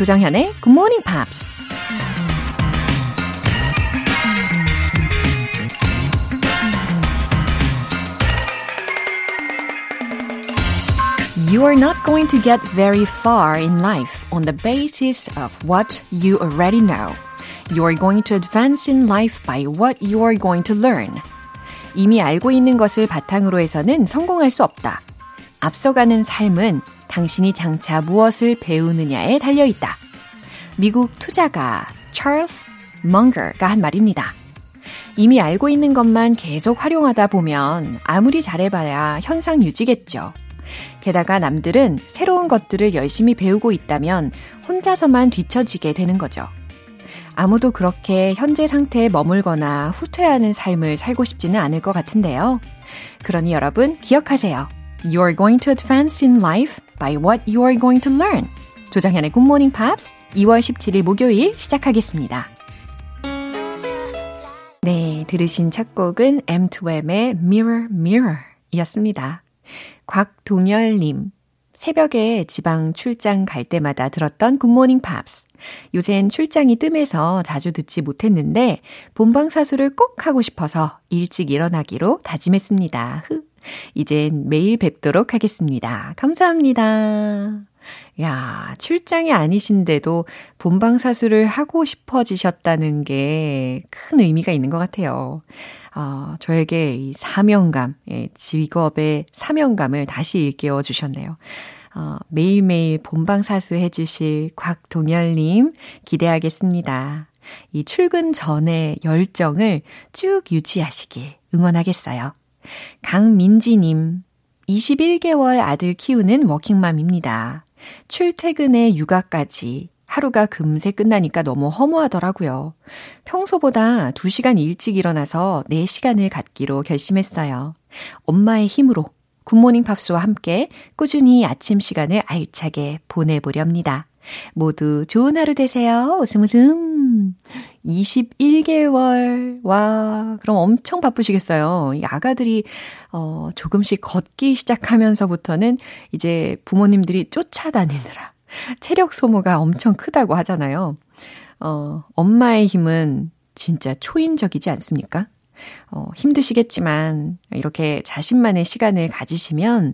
조장현의 Good Morning Pops. You are not going to get very far in life on the basis of what you already know. You are going to advance in life by what you are going to learn. 이미 알고 있는 것을 바탕으로 해서는 성공할 수 없다. 앞서가는 삶은 당신이 장차 무엇을 배우느냐에 달려있다. 미국 투자가 찰스 멍거가 한 말입니다. 이미 알고 있는 것만 계속 활용하다 보면 아무리 잘해봐야 현상 유지겠죠. 게다가 남들은 새로운 것들을 열심히 배우고 있다면 혼자서만 뒤처지게 되는 거죠. 아무도 그렇게 현재 상태에 머물거나 후퇴하는 삶을 살고 싶지는 않을 것 같은데요. 그러니 여러분 기억하세요. You are going to advance in life by what you are going to learn. 조장현의 Good Morning Pops 2월 17일 목요일 시작하겠습니다. 네, 들으신 첫 곡은 M2M의 Mirror Mirror 이었습니다. 곽동열님, 새벽에 지방 출장 갈 때마다 들었던 굿모닝 팝스. 요젠 출장이 뜸해서 자주 듣지 못했는데 본방사수를 꼭 하고 싶어서 일찍 일어나기로 다짐했습니다. 이젠 매일 뵙도록 하겠습니다. 감사합니다. 야, 출장이 아니신데도 본방사수를 하고 싶어지셨다는 게 큰 의미가 있는 것 같아요. 저에게 이 사명감, 직업의 사명감을 다시 일깨워 주셨네요. 매일매일 본방사수 해주실 곽동열님 기대하겠습니다. 이 출근 전에 열정을 쭉 유지하시길 응원하겠어요. 강민지님, 21개월 아들 키우는 워킹맘입니다. 출퇴근에 육아까지 하루가 금세 끝나니까 너무 허무하더라고요. 평소보다 2시간 일찍 일어나서 4시간을 갖기로 결심했어요. 엄마의 힘으로 굿모닝 팝스와 함께 꾸준히 아침 시간을 알차게 보내보렵니다. 모두 좋은 하루 되세요. 웃음 웃음. 21개월. 와, 그럼 엄청 바쁘시겠어요. 이 아가들이 조금씩 걷기 시작하면서부터는 이제 부모님들이 쫓아다니느라 체력 소모가 엄청 크다고 하잖아요. 엄마의 힘은 진짜 초인적이지 않습니까? 힘드시겠지만 이렇게 자신만의 시간을 가지시면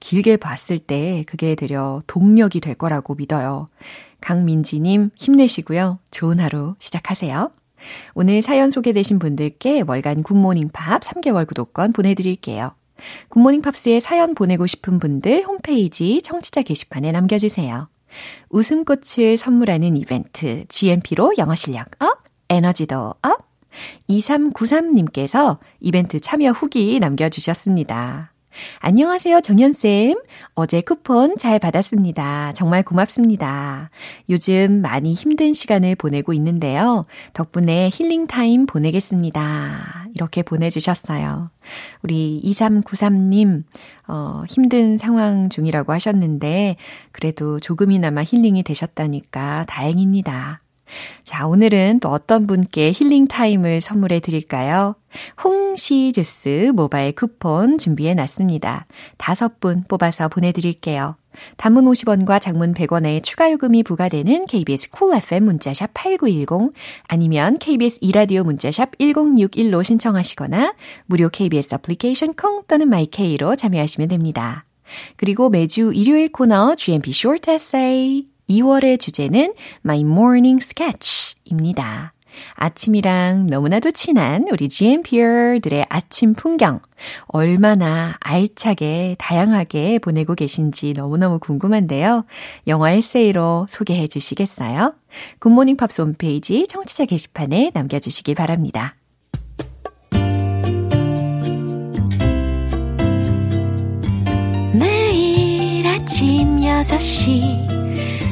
길게 봤을 때 그게 되려 동력이 될 거라고 믿어요. 강민지님 힘내시고요. 좋은 하루 시작하세요. 오늘 사연 소개되신 분들께 월간 굿모닝팝 3개월 구독권 보내드릴게요. 굿모닝팝스에 사연 보내고 싶은 분들 홈페이지 청취자 게시판에 남겨주세요. 웃음꽃을 선물하는 이벤트 GMP로 영어 실력 업, 에너지도 업. 2393님께서 이벤트 참여 후기 남겨주셨습니다. 안녕하세요, 정연쌤. 어제 쿠폰 잘 받았습니다. 정말 고맙습니다. 요즘 많이 힘든 시간을 보내고 있는데요. 덕분에 힐링타임 보내겠습니다. 이렇게 보내주셨어요. 우리 2393님, 힘든 상황 중이라고 하셨는데 그래도 조금이나마 힐링이 되셨다니까 다행입니다. 자, 오늘은 또 어떤 분께 힐링 타임을 선물해 드릴까요? 홍시주스 모바일 쿠폰 준비해 놨습니다. 5분 뽑아서 보내드릴게요. 단문 50원과 장문 100원의 추가 요금이 부과되는 KBS Cool FM 문자샵 8910 아니면 KBS 이라디오 문자샵 1061로 신청하시거나 무료 KBS 애플리케이션 콩 또는 MyK로 참여하시면 됩니다. 그리고 매주 일요일 코너 GMP Short Essay 2월의 주제는 My Morning Sketch입니다. 아침이랑 너무나도 친한 우리 GMPR들의 아침 풍경 얼마나 알차게 다양하게 보내고 계신지 너무너무 궁금한데요. 영어 에세이로 소개해 주시겠어요? 굿모닝 팝스 홈페이지 청취자 게시판에 남겨주시기 바랍니다. 매일 아침 6시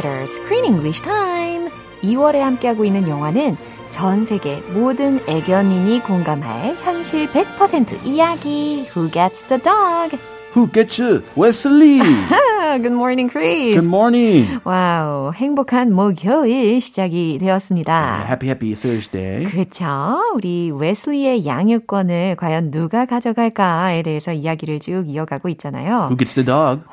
Theater Screen English Time. 2월에 함께하고 있는 영화는 전 세계 모든 애견인이 공감할 현실 100% 이야기. Who Gets the Dog? Who Gets Wesley? Good morning, Chris. Good morning. 와우, 행복한 목요일 시작이 되었습니다. Happy, happy Thursday. 그렇죠. 우리 웨슬리의 양육권을 과연 누가 가져갈까에 대해서 이야기를 쭉 이어가고 있잖아요. Who gets the dog?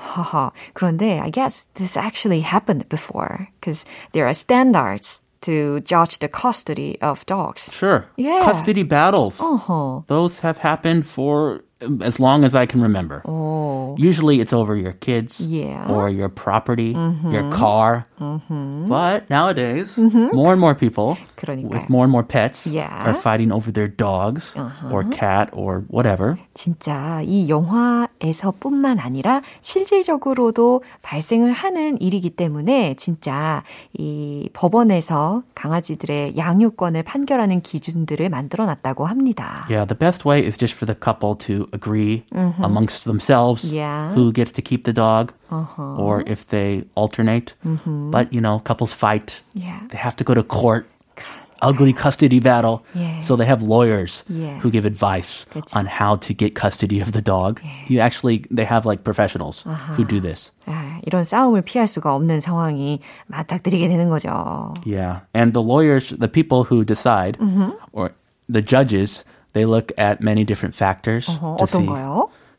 그런데 I guess this actually happened before because there are standards to judge the custody of dogs. Sure. Yeah. Custody battles. Those have happened for as long as I can remember. Usually it's over your kids or your property, your car. But nowadays, more and more people with more and more pets are fighting over their dogs or cat or whatever. 진짜 이 영화에서뿐만 아니라 실질적으로도 발생을 하는 일이기 때문에 진짜 이 법원에서 강아지들의 양육권을 판결하는 기준들을 만들어놨다고 합니다. Yeah, the best way is just for the couple to agree amongst themselves who gets to keep the dog or if they alternate. But, you know, couples fight. Yeah. They have to go to court. Ugly custody battle. Yeah. So they have lawyers who give advice on how to get custody of the dog. Yeah. They have like professionals who do this. 아, 이런 싸움을 피할 수가 없는 상황이 맞닥뜨리게 되는 거죠. Yeah. And the lawyers, the people who decide, or the judges, they look at many different factors to see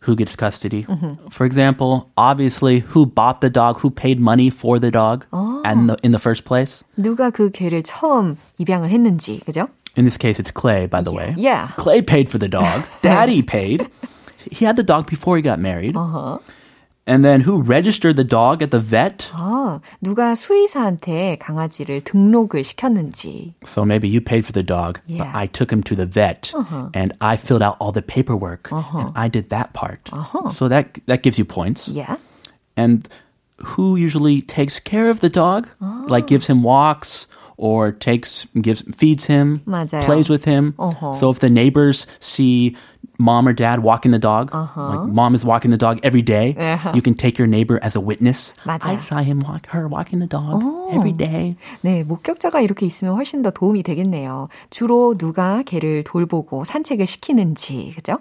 who gets custody. For example, obviously, who bought the dog, who paid money for the dog in the first place. 누가 그 개를 처음 입양을 했는지, 그죠? In this case, it's Clay, by the way. Yeah. Clay paid for the dog. Daddy paid. He had the dog before he got married. And then who registered the dog at the vet? 누가 수의사한테 강아지를 등록을 시켰는지. So maybe you paid for the dog, but I took him to the vet and I filled out all the paperwork and I did that part. So that gives you points. Yeah. And who usually takes care of the dog? Like gives him walks or feeds him, plays with him. So if the neighbors see mom or dad walking the dog. Like mom is walking the dog every day. You can take your neighbor as a witness. I saw him her walking the dog every day. 네, 목격자가 이렇게 있으면 훨씬 더 도움이 되겠네요. 주로 누가 개를 돌보고 산책을 시키는지, 그죠?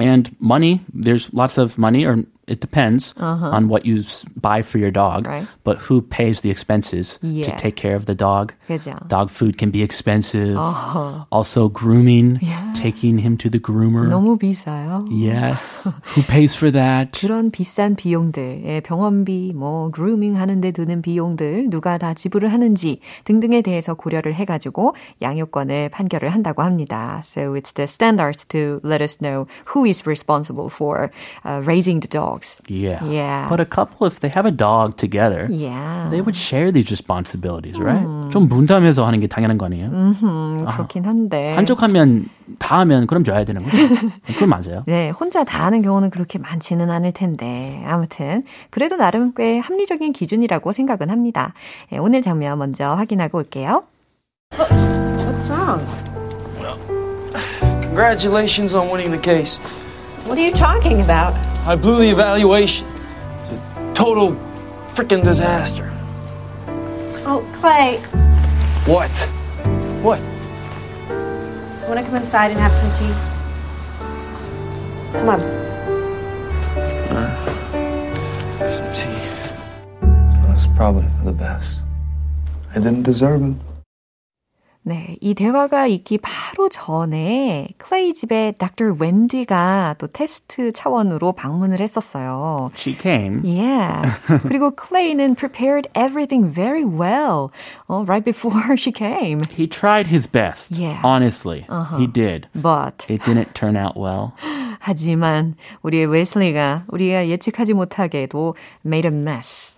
And money, there's lots of money, or it depends on what you buy for your dog, right. But who pays the expenses to take care of the dog? 그죠. Dog food can be expensive. Also grooming, taking him to the groomer. 너무 비싸요. Yes. Who pays for that? 그런 비싼 비용들, 예, 병원비, 뭐 grooming 하는데 드는 비용들 누가 다 지불을 하는지 등등에 대해서 고려를 해가지고 양육권을 판결을 한다고 합니다. So it's the standards to let us know who is responsible for raising the dog. Yeah. But a couple, if they have a dog together, they would share these responsibilities, right? 좀 분담해서 하는 게 당연한 거 아니에요? 그렇긴 한데. 한쪽하면 다 하면 그럼 줘야 되는 거죠? 그건 맞아요. 네, 혼자 다 하는 경우는 그렇게 많지는 않을 텐데 아무튼 그래도 나름 꽤 합리적인 기준이라고 생각은 합니다. 네, 오늘 장면 먼저 확인하고 올게요. What's wrong? Well, congratulations on winning the case. What are you talking about? I blew the evaluation. It's a total freaking disaster. Oh, Clay. What? What? Want to come inside and have some tea? Come on. Some tea. That's probably for the best. I didn't deserve it. 네, 이 대화가 있기 바로 전에 클레이 집에 Dr. 웬디가 또 테스트 차원으로 방문을 했었어요. She came. Yeah. 그리고 클레이는 prepared everything very well right before she came. He tried his best. Yeah. Honestly, he did. But it didn't turn out well. 하지만 우리의 웨슬리가 우리가 예측하지 못하게도 made a mess.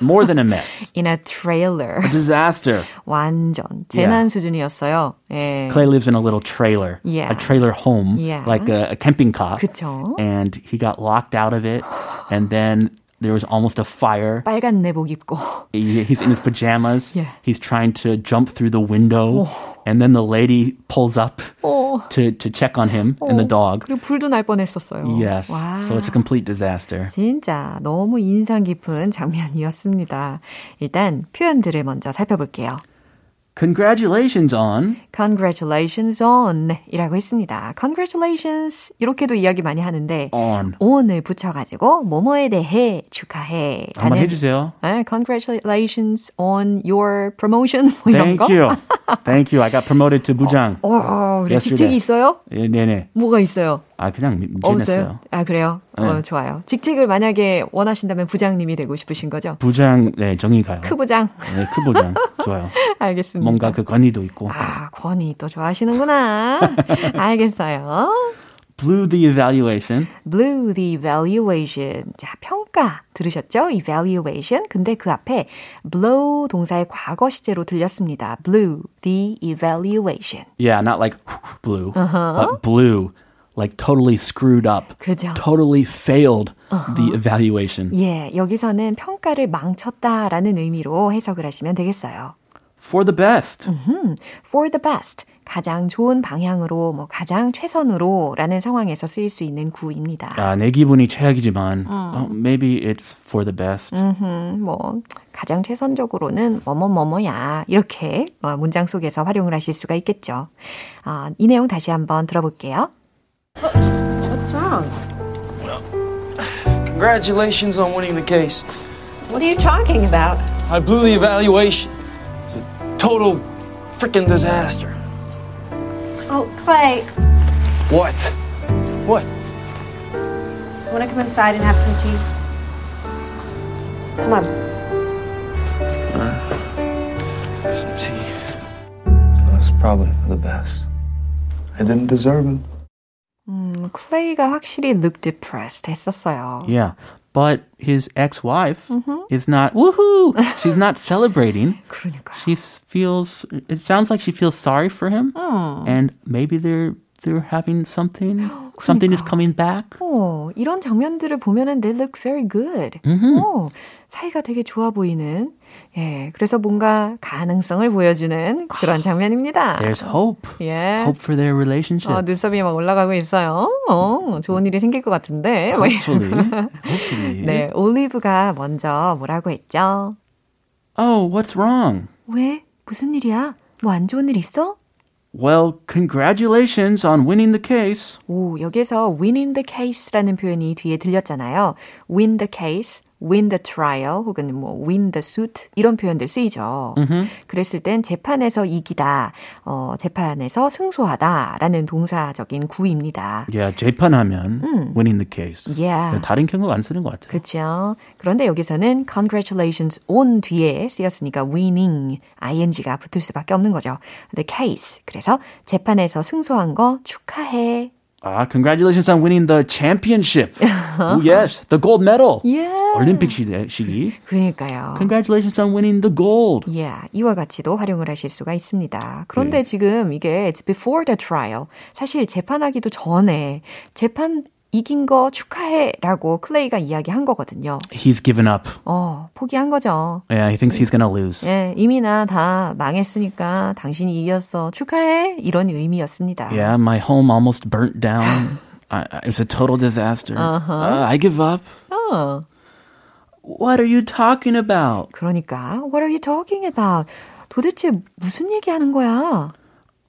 More than a mess. In a trailer. A disaster. 완전 재난 수준이었어요. 예. Clay lives in a little trailer. Yeah. A trailer home. Yeah. Like a camping car. 그쵸? And he got locked out of it. And then there was almost a fire. 빨간 내복 입고. He's in his pajamas. Yeah. He's trying to jump through the window. Oh. And then the lady pulls up oh. to check on him oh. and the dog. 그리고 불도 날 뻔했었어요. Yes. 와. So it's a complete disaster. 진짜 너무 인상 깊은 장면이었습니다. 일단 표현들을 먼저 살펴볼게요. Congratulations on 이라고 했습니다. Congratulations 이렇게도 이야기 많이 하는데 on을 붙여가지고 뭐뭐에 대해 축하해 한번 해주세요. 네, Congratulations on your promotion 뭐 이런 거. Thank you. Thank you. I got promoted to 부장. 그래 직책이 있어요? 예, 네네. 뭐가 있어요? 아 그냥 지냈어요. 아 그래요? 네. 좋아요. 직책을 만약에 원하신다면 부장님이 되고 싶으신 거죠? 부장, 네 정이 가요. 크부장. 네, 크부장. 좋아요. 알겠습니다. 뭔가 그 권위도 있고. 아 권위 또 좋아하시는구나. 알겠어요. Blew the evaluation. Blew the evaluation. 자 평가 들으셨죠? Evaluation. 근데 그 앞에 blow 동사의 과거 시제로 들렸습니다. Blew the evaluation. Yeah, not like blew, but blew. Like totally screwed up, 그죠? Totally failed the evaluation. 예, 여기서는 평가를 망쳤다라는 의미로 해석을 하시면 되겠어요. For the best. For the best. 가장 좋은 방향으로, 뭐 가장 최선으로라는 상황에서 쓰일 수 있는 구입니다. 아, 내 기분이 최악이지만, maybe it's for the best. 뭐 가장 최선적으로는 뭐뭐뭐뭐야 이렇게 문장 속에서 활용을 하실 수가 있겠죠. 아, 이 내용 다시 한번 들어볼게요. What's wrong? Well, congratulations on winning the case. What are you talking about? I blew the evaluation. It's a total freaking disaster. Oh, Clay. What? What? Want to come inside and have some tea? Come on. Some tea. That's probably for the best. I didn't deserve it. 클레이가 확실히 look depressed 했었어요. Yeah, but his ex-wife is not, woohoo! She's not celebrating. 그러니까요. It sounds like she feels sorry for him. And maybe they're having something is coming back. 오, 이런 장면들을 보면은 they look very good. 오, 사이가 되게 좋아 보이는. 예, 그래서 뭔가 가능성을 보여주는 그런 장면입니다. There's hope. 예. Hope for their relationship. 눈썹이 막 올라가고 있어요. 좋은 일이 생길 것 같은데. Hopefully. 네, 올리브가 먼저 뭐라고 했죠? Oh, what's wrong? 왜? 무슨 일이야? 뭐 안 좋은 일 있어? Well, congratulations on winning the case. 오, 여기서 winning the case라는 표현이 뒤에 들렸잖아요. Win the case. win the trial 혹은 뭐 win the suit 이런 표현들 쓰이죠. 그랬을 땐 재판에서 이기다, 재판에서 승소하다라는 동사적인 구입니다. Yeah, 재판하면 winning the case. Yeah. 다른 경우 안 쓰는 것 같아요. 그렇죠. 그런데 여기서는 congratulations on 뒤에 쓰였으니까 winning, ing가 붙을 수밖에 없는 거죠. The case, 그래서 재판에서 승소한 거 축하해. Ah, congratulations on winning the championship. Oh, yes, the gold medal. Yeah. 올림픽 시기. 그러니까요. Congratulations on winning the gold. Yeah, 이와 같이도 활용을 하실 수가 있습니다. 그런데 네. 지금 이게 it's before the trial. 사실 재판하기도 전에 재판 이긴 거 축하해라고 클레이가 이야기한 거거든요. He's given up. 포기한 거죠. Yeah, he thinks he's gonna lose. 예, 이미 나 다 망했으니까 당신이 이겼어. 축하해. 이런 의미였습니다. Yeah, my home almost burnt down. It's a total disaster. I give up. What are you talking about? 그러니까 what are you talking about? 도대체 무슨 얘기하는 거야?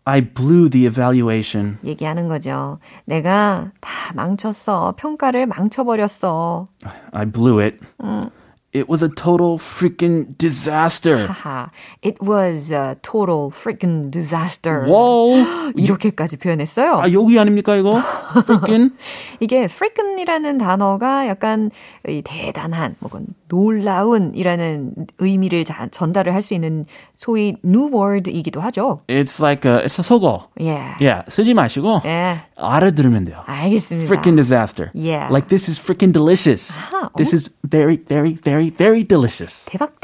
I blew the evaluation. 얘기하는 거죠. 내가 다 망쳤어. 평가를 망쳐버렸어. I blew it. It was a total freaking disaster. It was a total freaking disaster. Wow. 이렇게까지 표현했어요. 아, 여기 아닙니까, 이거? freaking? 이게 freaking이라는 단어가 약간 대단한, 혹은 놀라운이라는 의미를 전달을 할 수 있는 소위 new word이기도 하죠. It's like it's a 속어. Yeah. Yeah. 쓰지 마시고 알아들으면 돼요. 알겠습니다. Freaking disaster. Yeah. Like this is freaking delicious. This is very, very, very very, very delicious. 대박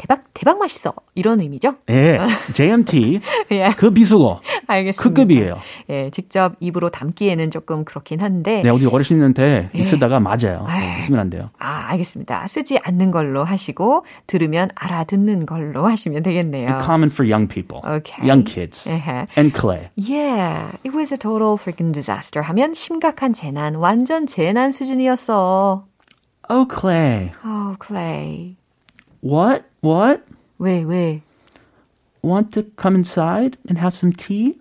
맛있어. 이런 의미죠? 예, JMT. 예. 그 비수고. 알겠습니다. 그 급이에요. 예, 직접 입으로 담기에는 조금 그렇긴 한데. 네, 어디 어르신한테 예. 쓰다가 맞아요. 네, 쓰면 안 돼요. 아, 알겠습니다. 쓰지 않는 걸로 하시고 들으면 알아듣는 걸로 하시면 되겠네요. Common for young people, okay. young kids, uh-huh. and Clay. Yeah, it was a total freaking disaster. 하면 심각한 재난, 완전 재난 수준이었어. Oh, Clay. Oh, Clay. What? What? 왜? Want to come inside and have some tea?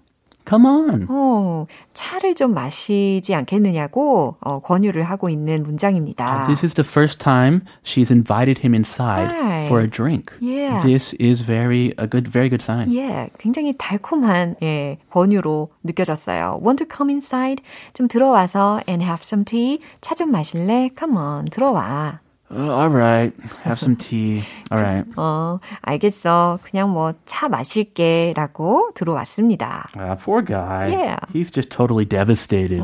Come on. 어, 차를 좀 마시지 않겠느냐고 어, 권유를 하고 있는 문장입니다. This is the first time she's invited him inside right. for a drink. Yeah. This is very good sign. Yeah, 굉장히 달콤한 예, 권유로 느껴졌어요. Want to come inside? 좀 들어와서 and have some tea. 차 좀 마실래? Come on, 들어와. All right, have some tea. All right. 어, 알겠어. 그냥 뭐 차 마실게라고 들어왔습니다. Poor guy. Yeah. He's just totally devastated.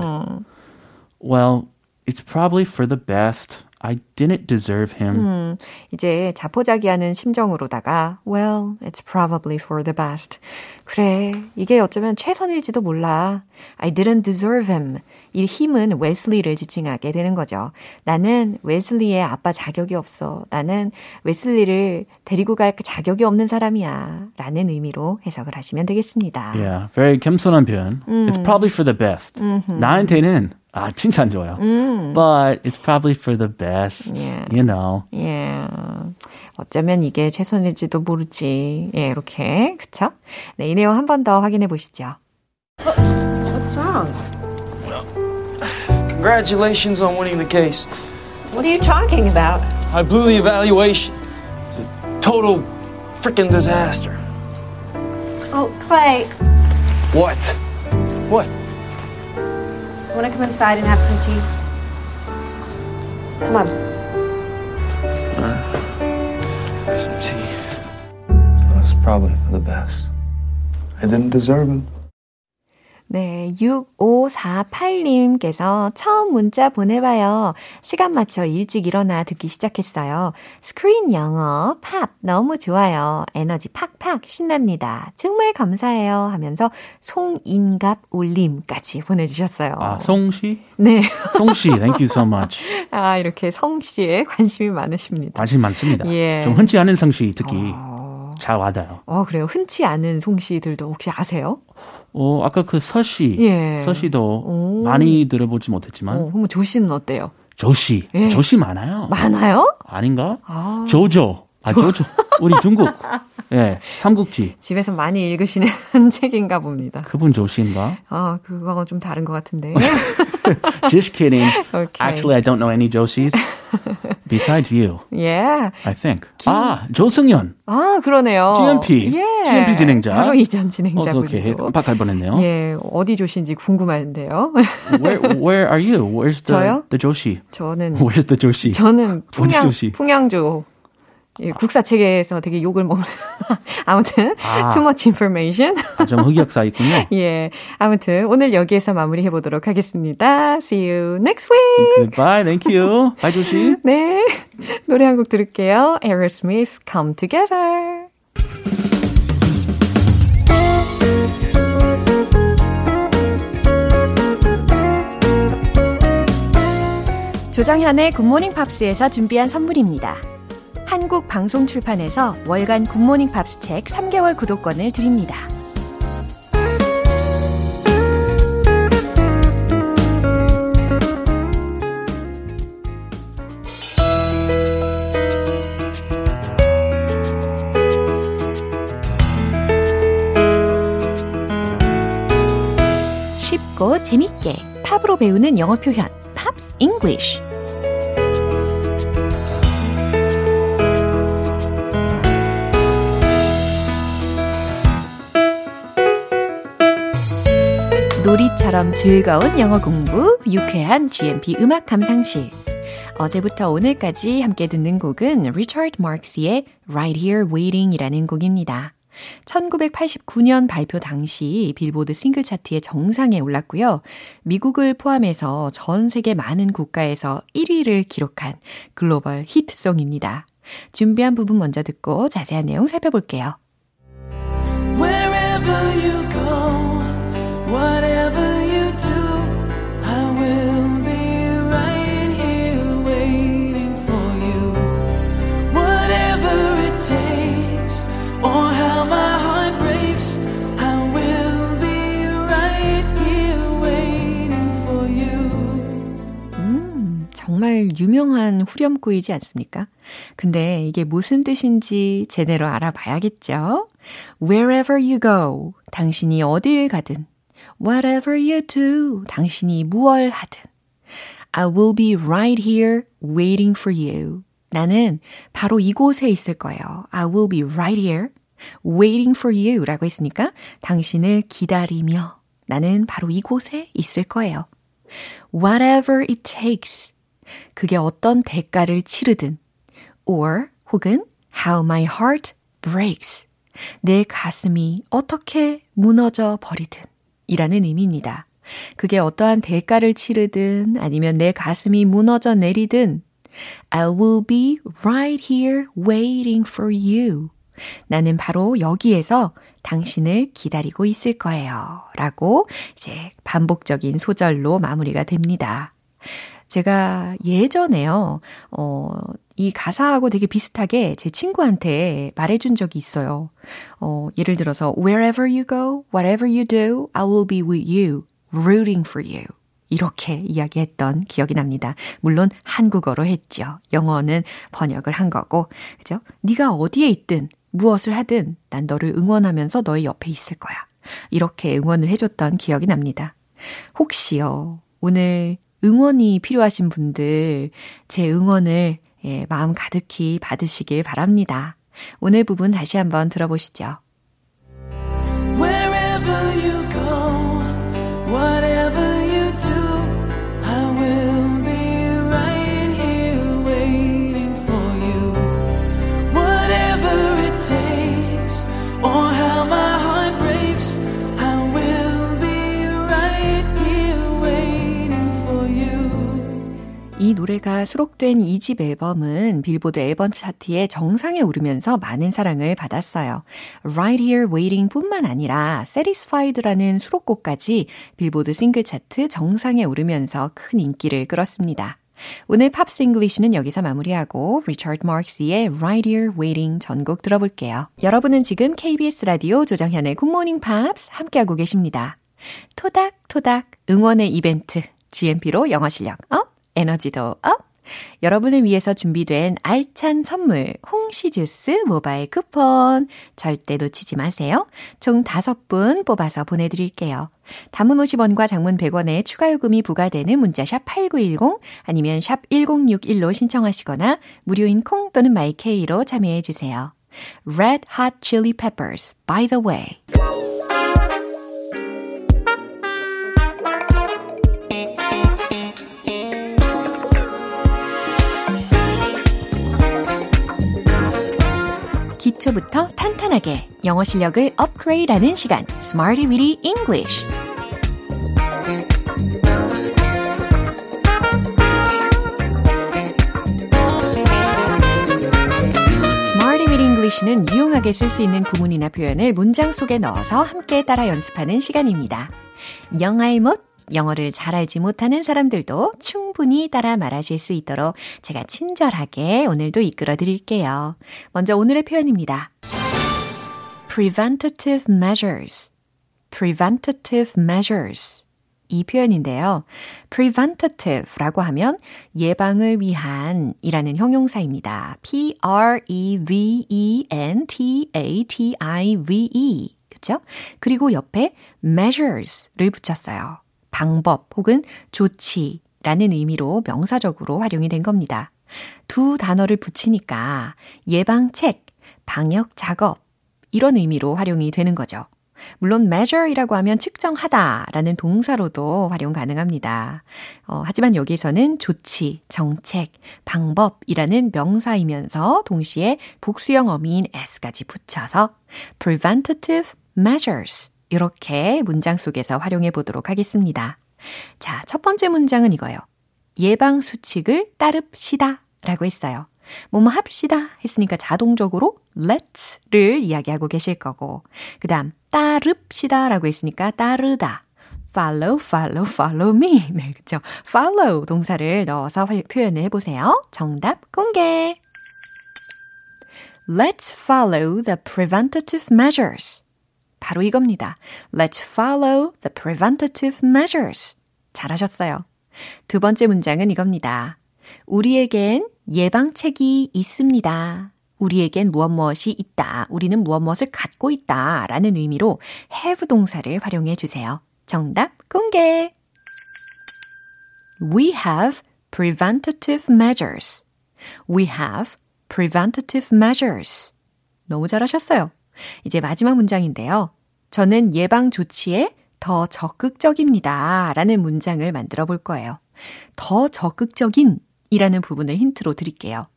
Well, it's probably for the best. I didn't deserve him. 이제 자포자기하는 심정으로다가 Well, it's probably for the best. 그래, 이게 어쩌면 최선일지도 몰라. I didn't deserve him. 이 힘은 웨슬리를 지칭하게 되는 거죠. 나는 웨슬리의 아빠 자격이 없어. 나는 웨슬리를 데리고 갈 자격이 없는 사람이야. 라는 의미로 해석을 하시면 되겠습니다. Yeah, very 겸손한 표현. It's probably for the best. 나한테는 아, 진짜 안 좋아요. But it's probably for the best, yeah. you know. Yeah. 어쩌면 이게 최선일지도 모르지. 예, 이렇게. 그쵸? 네, 이 내용 한 번 더 확인해 보시죠. What's wrong? Well, congratulations on winning the case. What are you talking about? I blew the evaluation. It's a total freaking disaster. Oh, Clay. What? What? Want to come inside and have some tea? Come on. Some tea. That's probably for the best. I didn't deserve it. 네, 6548님께서 처음 문자 보내봐요. 시간 맞춰 일찍 일어나 듣기 시작했어요. 스크린 영어 팝 너무 좋아요. 에너지 팍팍 신납니다. 정말 감사해요 하면서 송인갑 올림까지 보내주셨어요. 아, 송씨? 네. 송씨, thank you so much. 아, 이렇게 성씨에 관심이 많으십니다. 관심 많습니다. 예. 좀 흔치 않은 성씨 듣기. 잘 와닿아요. 어, 그래요. 흔치 않은 송씨들도 혹시 아세요? 어, 아까 그 서씨, 예. 서씨도 오. 많이 들어보지 못했지만. 어, 그럼 조씨는 어때요? 조씨, 예. 조씨 많아요. 많아요? 아닌가? 아. 조조, 조조. 우리 중국, 예, 삼국지. 집에서 많이 읽으시는 책인가 봅니다. 그분 조씨인가? 아, 그거는 좀 다른 것 같은데. Just kidding. Okay. Actually, I don't know any 조씨's. Besides you. Yeah. I think. 아, 조승연. 아, 그러네요. GMP. Yeah. GMP 진행자. 바로 이전 진행자분도. 어떻게 깜빡할 뻔했네요. 예, 어디 조씨인지 궁금한데요. Where are you? Where's the, 저요? The 조씨? 저는. Where's the 조씨? 저는 풍양조. 예, 국사책에서 되게 욕을 먹는. 아무튼, too much information. 아, 좀 흑역사 있군요. 예. 아무튼, 오늘 여기에서 마무리해 보도록 하겠습니다. See you next week. Goodbye. Thank you. Bye, 조씨. 네. 노래 한 곡 들을게요. Aerosmith, Come Together. 조정현의 굿모닝 팝스에서 준비한 선물입니다. 한국방송출판에서 월간 굿모닝 팝스 책 3개월 구독권을 드립니다. 쉽고 재밌게 팝으로 배우는 영어 표현 팝스 잉글리쉬 놀이처럼 즐거운 영어 공부, 유쾌한 GMP 음악 감상실. 어제부터 오늘까지 함께 듣는 곡은 리처드 마크스의 Right Here Waiting이라는 곡입니다. 1989년 발표 당시 빌보드 싱글 차트의 정상에 올랐고요. 미국을 포함해서 전 세계 많은 국가에서 1위를 기록한 글로벌 히트송입니다. 준비한 부분 먼저 듣고 자세한 내용 살펴볼게요. Wherever you go, whatever you do, I will be right here waiting for you. Whatever it takes, or how my heart breaks, I will be right here waiting for you. 정말 유명한 후렴구이지 않습니까? 근데 이게 무슨 뜻인지 제대로 알아봐야겠죠? Wherever you go, 당신이 어딜 가든. Whatever you do, 당신이 무얼 하든. I will be right here waiting for you. 나는 바로 이곳에 있을 거예요. I will be right here waiting for you 라고 했으니까 당신을 기다리며 나는 바로 이곳에 있을 거예요. Whatever it takes, 그게 어떤 대가를 치르든 or 혹은 how my heart breaks, 내 가슴이 어떻게 무너져 버리든 이라는 의미입니다. 그게 어떠한 대가를 치르든 아니면 내 가슴이 무너져 내리든 I will be right here waiting for you. 나는 바로 여기에서 당신을 기다리고 있을 거예요. 라고 이제 반복적인 소절로 마무리가 됩니다. 제가 예전에요. 이 가사하고 되게 비슷하게 제 친구한테 말해준 적이 있어요. 예를 들어서 Wherever you go, whatever you do, I will be with you, rooting for you. 이렇게 이야기했던 기억이 납니다. 물론 한국어로 했죠. 영어는 번역을 한 거고, 그죠? 네가 어디에 있든 무엇을 하든 난 너를 응원하면서 너의 옆에 있을 거야. 이렇게 응원을 해줬던 기억이 납니다. 혹시요, 오늘 응원이 필요하신 분들 제 응원을 예, 마음 가득히 받으시길 바랍니다. 오늘 부분 다시 한번 들어보시죠. Wherever you go, whatever you do, I will be right here waiting for you. Whatever it takes, or how my heart breaks, I will be right here waiting for you. 이 노래가 수록된 2집 앨범은 빌보드 앨범 차트에 정상에 오르면서 많은 사랑을 받았어요. Right Here Waiting 뿐만 아니라 Satisfied라는 수록곡까지 빌보드 싱글 차트 정상에 오르면서 큰 인기를 끌었습니다. 오늘 팝스 잉글리시는 여기서 마무리하고 Richard Marx의 Right Here Waiting 전곡 들어볼게요. 여러분은 지금 KBS 라디오 조정현의 Good Morning Pops 함께하고 계십니다. 토닥토닥 응원의 이벤트 GMP로 영어 실력 업, 에너지도 업! 여러분을 위해서 준비된 알찬 선물 홍시주스 모바일 쿠폰 절대 놓치지 마세요. 총 5분 뽑아서 보내드릴게요. 단문 50원과 장문 100원에 추가 요금이 부과되는 문자 샵 8910 아니면 샵 1061로 신청하시거나 무료인 콩 또는 MyK로 참여해주세요. Red Hot Chili Peppers, By the Way 부터 탄탄하게 영어 실력을 업그레이드하는 시간 Smarty Weedy English Smarty Weedy English는 유용하게 쓸 수 있는 구문이나 표현을 문장 속에 넣어서 함께 따라 연습하는 시간입니다. 영어의 멋 영어를 잘 알지 못하는 사람들도 충분히 따라 말하실 수 있도록 제가 친절하게 오늘도 이끌어 드릴게요. 먼저 오늘의 표현입니다. Preventative measures. Preventative measures. 이 표현인데요. preventative라고 하면 예방을 위한 이라는 형용사입니다. preventative. 그렇죠? 그리고 옆에 measures를 붙였어요. 방법 혹은 조치라는 의미로 명사적으로 활용이 된 겁니다. 두 단어를 붙이니까 예방책, 방역작업 이런 의미로 활용이 되는 거죠. 물론 measure이라고 하면 측정하다라는 동사로도 활용 가능합니다. 하지만 여기에서는 조치, 정책, 방법이라는 명사이면서 동시에 복수형 어미인 s까지 붙여서 preventative measures 이렇게 문장 속에서 활용해 보도록 하겠습니다. 자, 첫 번째 문장은 이거예요. 예방 수칙을 따릅시다 라고 했어요. 뭐뭐 합시다 했으니까 자동적으로 let's를 이야기하고 계실 거고 그 다음 따릅시다 라고 했으니까 따르다 follow, follow, follow me 네, 그렇죠? follow 동사를 넣어서 표현을 해보세요. 정답 공개 Let's follow the preventative measures 바로 이겁니다. Let's follow the preventative measures 잘하셨어요. 두 번째 문장은 이겁니다. 우리에겐 예방책이 있습니다. 우리에겐 무엇 무엇이 있다. 우리는 무엇 무엇을 갖고 있다. 라는 의미로 have 동사를 활용해 주세요. 정답 공개! We have preventative measures. We have preventative measures. 너무 잘하셨어요. 이제 마지막 문장인데요. 저는 예방 조치에 더 적극적입니다. 라는 문장을 만들어 볼 거예요. 더 적극적인 이라는 부분을 힌트로 드릴게요.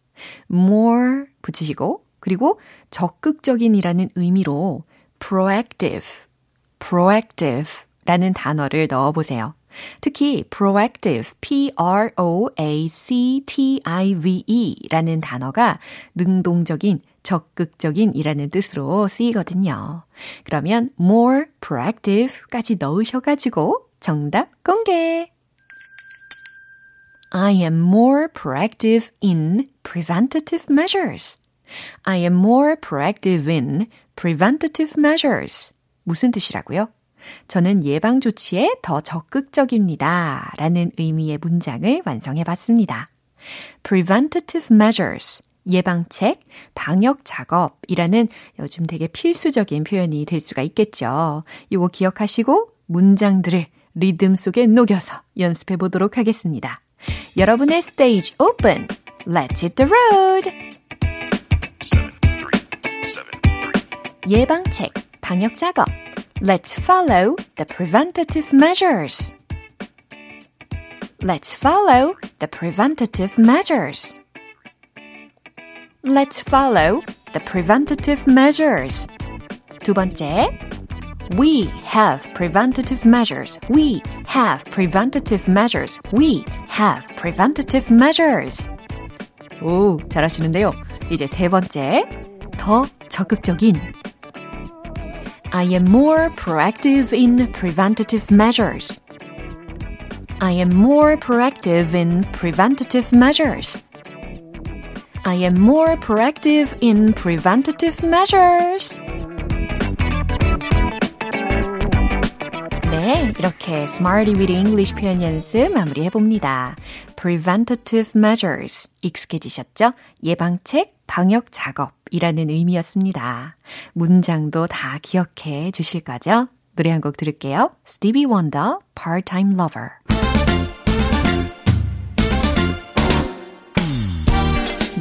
more 붙이시고 그리고 적극적인이라는 의미로 proactive라는 단어를 넣어보세요. 특히 proactive, P-R-O-A-C-T-I-V-E라는 단어가 능동적인, 적극적인이라는 뜻으로 쓰이거든요. 그러면 more proactive까지 넣으셔가지고 정답 공개! I am more proactive in preventative measures. I am more proactive in preventative measures. 무슨 뜻이라고요? 저는 예방 조치에 더 적극적입니다. 라는 의미의 문장을 완성해 봤습니다. preventative measures, 예방책, 방역 작업이라는 요즘 되게 필수적인 표현이 될 수가 있겠죠. 이거 기억하시고 문장들을 리듬 속에 녹여서 연습해 보도록 하겠습니다. 여러분의 스테이지 오픈! Let's hit the road! 예방책, 방역작업 Let's follow the preventative measures Let's follow the preventative measures Let's follow the preventative measures 두 번째 We have preventative measures. We have preventative measures. We have preventative measures. 오, 잘하시는데요. 이제 세 번째, 더 적극적인. I am more proactive in preventative measures. I am more proactive in preventative measures. I am more proactive in preventative measures. 네, 이렇게 Smarty with English 표현 연습 마무리해봅니다. Preventative measures, 익숙해지셨죠? 예방책, 방역 작업이라는 의미였습니다. 문장도 다 기억해 주실 거죠? 노래 한 곡 들을게요. Stevie Wonder, Part-Time Lover.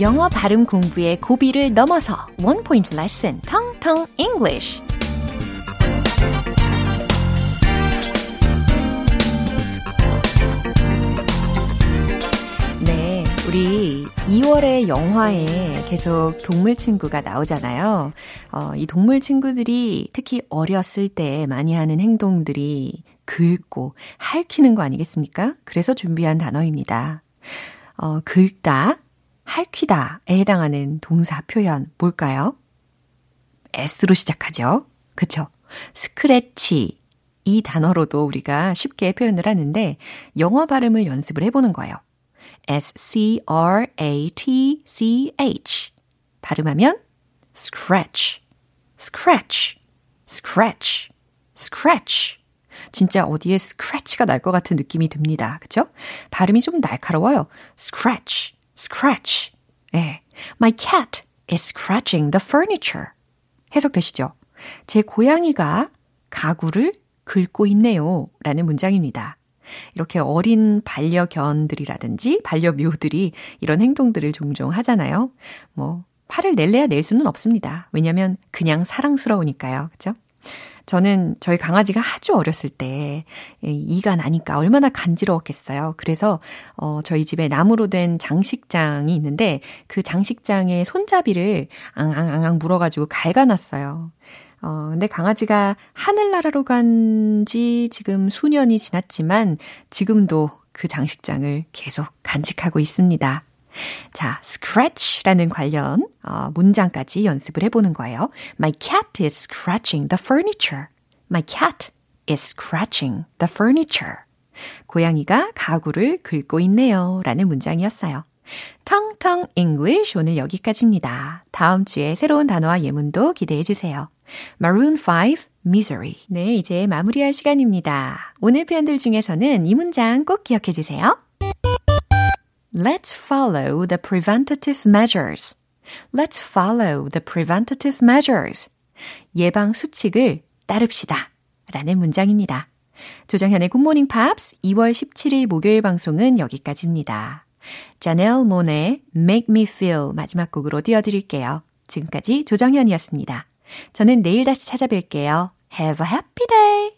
영어 발음 공부의 고비를 넘어서 One Point Lesson, 텅텅 English. 우리 2월의 영화에 계속 동물 친구가 나오잖아요. 이 동물 친구들이 특히 어렸을 때 많이 하는 행동들이 긁고 핥히는 거 아니겠습니까? 그래서 준비한 단어입니다. 긁다, 핥히다에 해당하는 동사 표현 뭘까요? S로 시작하죠. 그쵸? 스크래치 이 단어로도 우리가 쉽게 표현을 하는데 영어 발음을 연습을 해보는 거예요. S-C-R-A-T-C-H 발음하면 scratch, scratch, scratch, scratch 진짜 어디에 scratch가 날 것 같은 느낌이 듭니다. 그쵸? 발음이 좀 날카로워요. scratch, scratch 예. My cat is scratching the furniture 해석되시죠? 제 고양이가 가구를 긁고 있네요. 라는 문장입니다. 이렇게 어린 반려견들이라든지 반려묘들이 이런 행동들을 종종 하잖아요. 뭐 화를 낼래야 낼 수는 없습니다. 왜냐하면 그냥 사랑스러우니까요. 그렇죠? 저는 저희 강아지가 아주 어렸을 때 이가 나니까 얼마나 간지러웠겠어요. 그래서 저희 집에 나무로 된 장식장이 있는데 그 장식장의 손잡이를 앙앙앙앙 물어가지고 갉아놨어요. 근데 강아지가 하늘나라로 간 지 지금 수년이 지났지만 지금도 그 장식장을 계속 간직하고 있습니다. 자, scratch라는 관련 문장까지 연습을 해보는 거예요. My cat is scratching the furniture. My cat is scratching the furniture. 고양이가 가구를 긁고 있네요. 라는 문장이었어요. 텅텅 English 오늘 여기까지입니다. 다음 주에 새로운 단어와 예문도 기대해 주세요. Maroon 5, Misery. 네, 이제 마무리할 시간입니다. 오늘 표현들 중에서는 이 문장 꼭 기억해 주세요. Let's follow the preventative measures. Let's follow the preventative measures. 예방 수칙을 따릅시다. 라는 문장입니다. 조정현의 굿모닝 팝스 2월 17일 목요일 방송은 여기까지입니다. Janelle Monae, Make Me Feel 마지막 곡으로 띄워드릴게요. 지금까지 조정현이었습니다. 저는 내일 다시 찾아뵐게요. Have a happy day!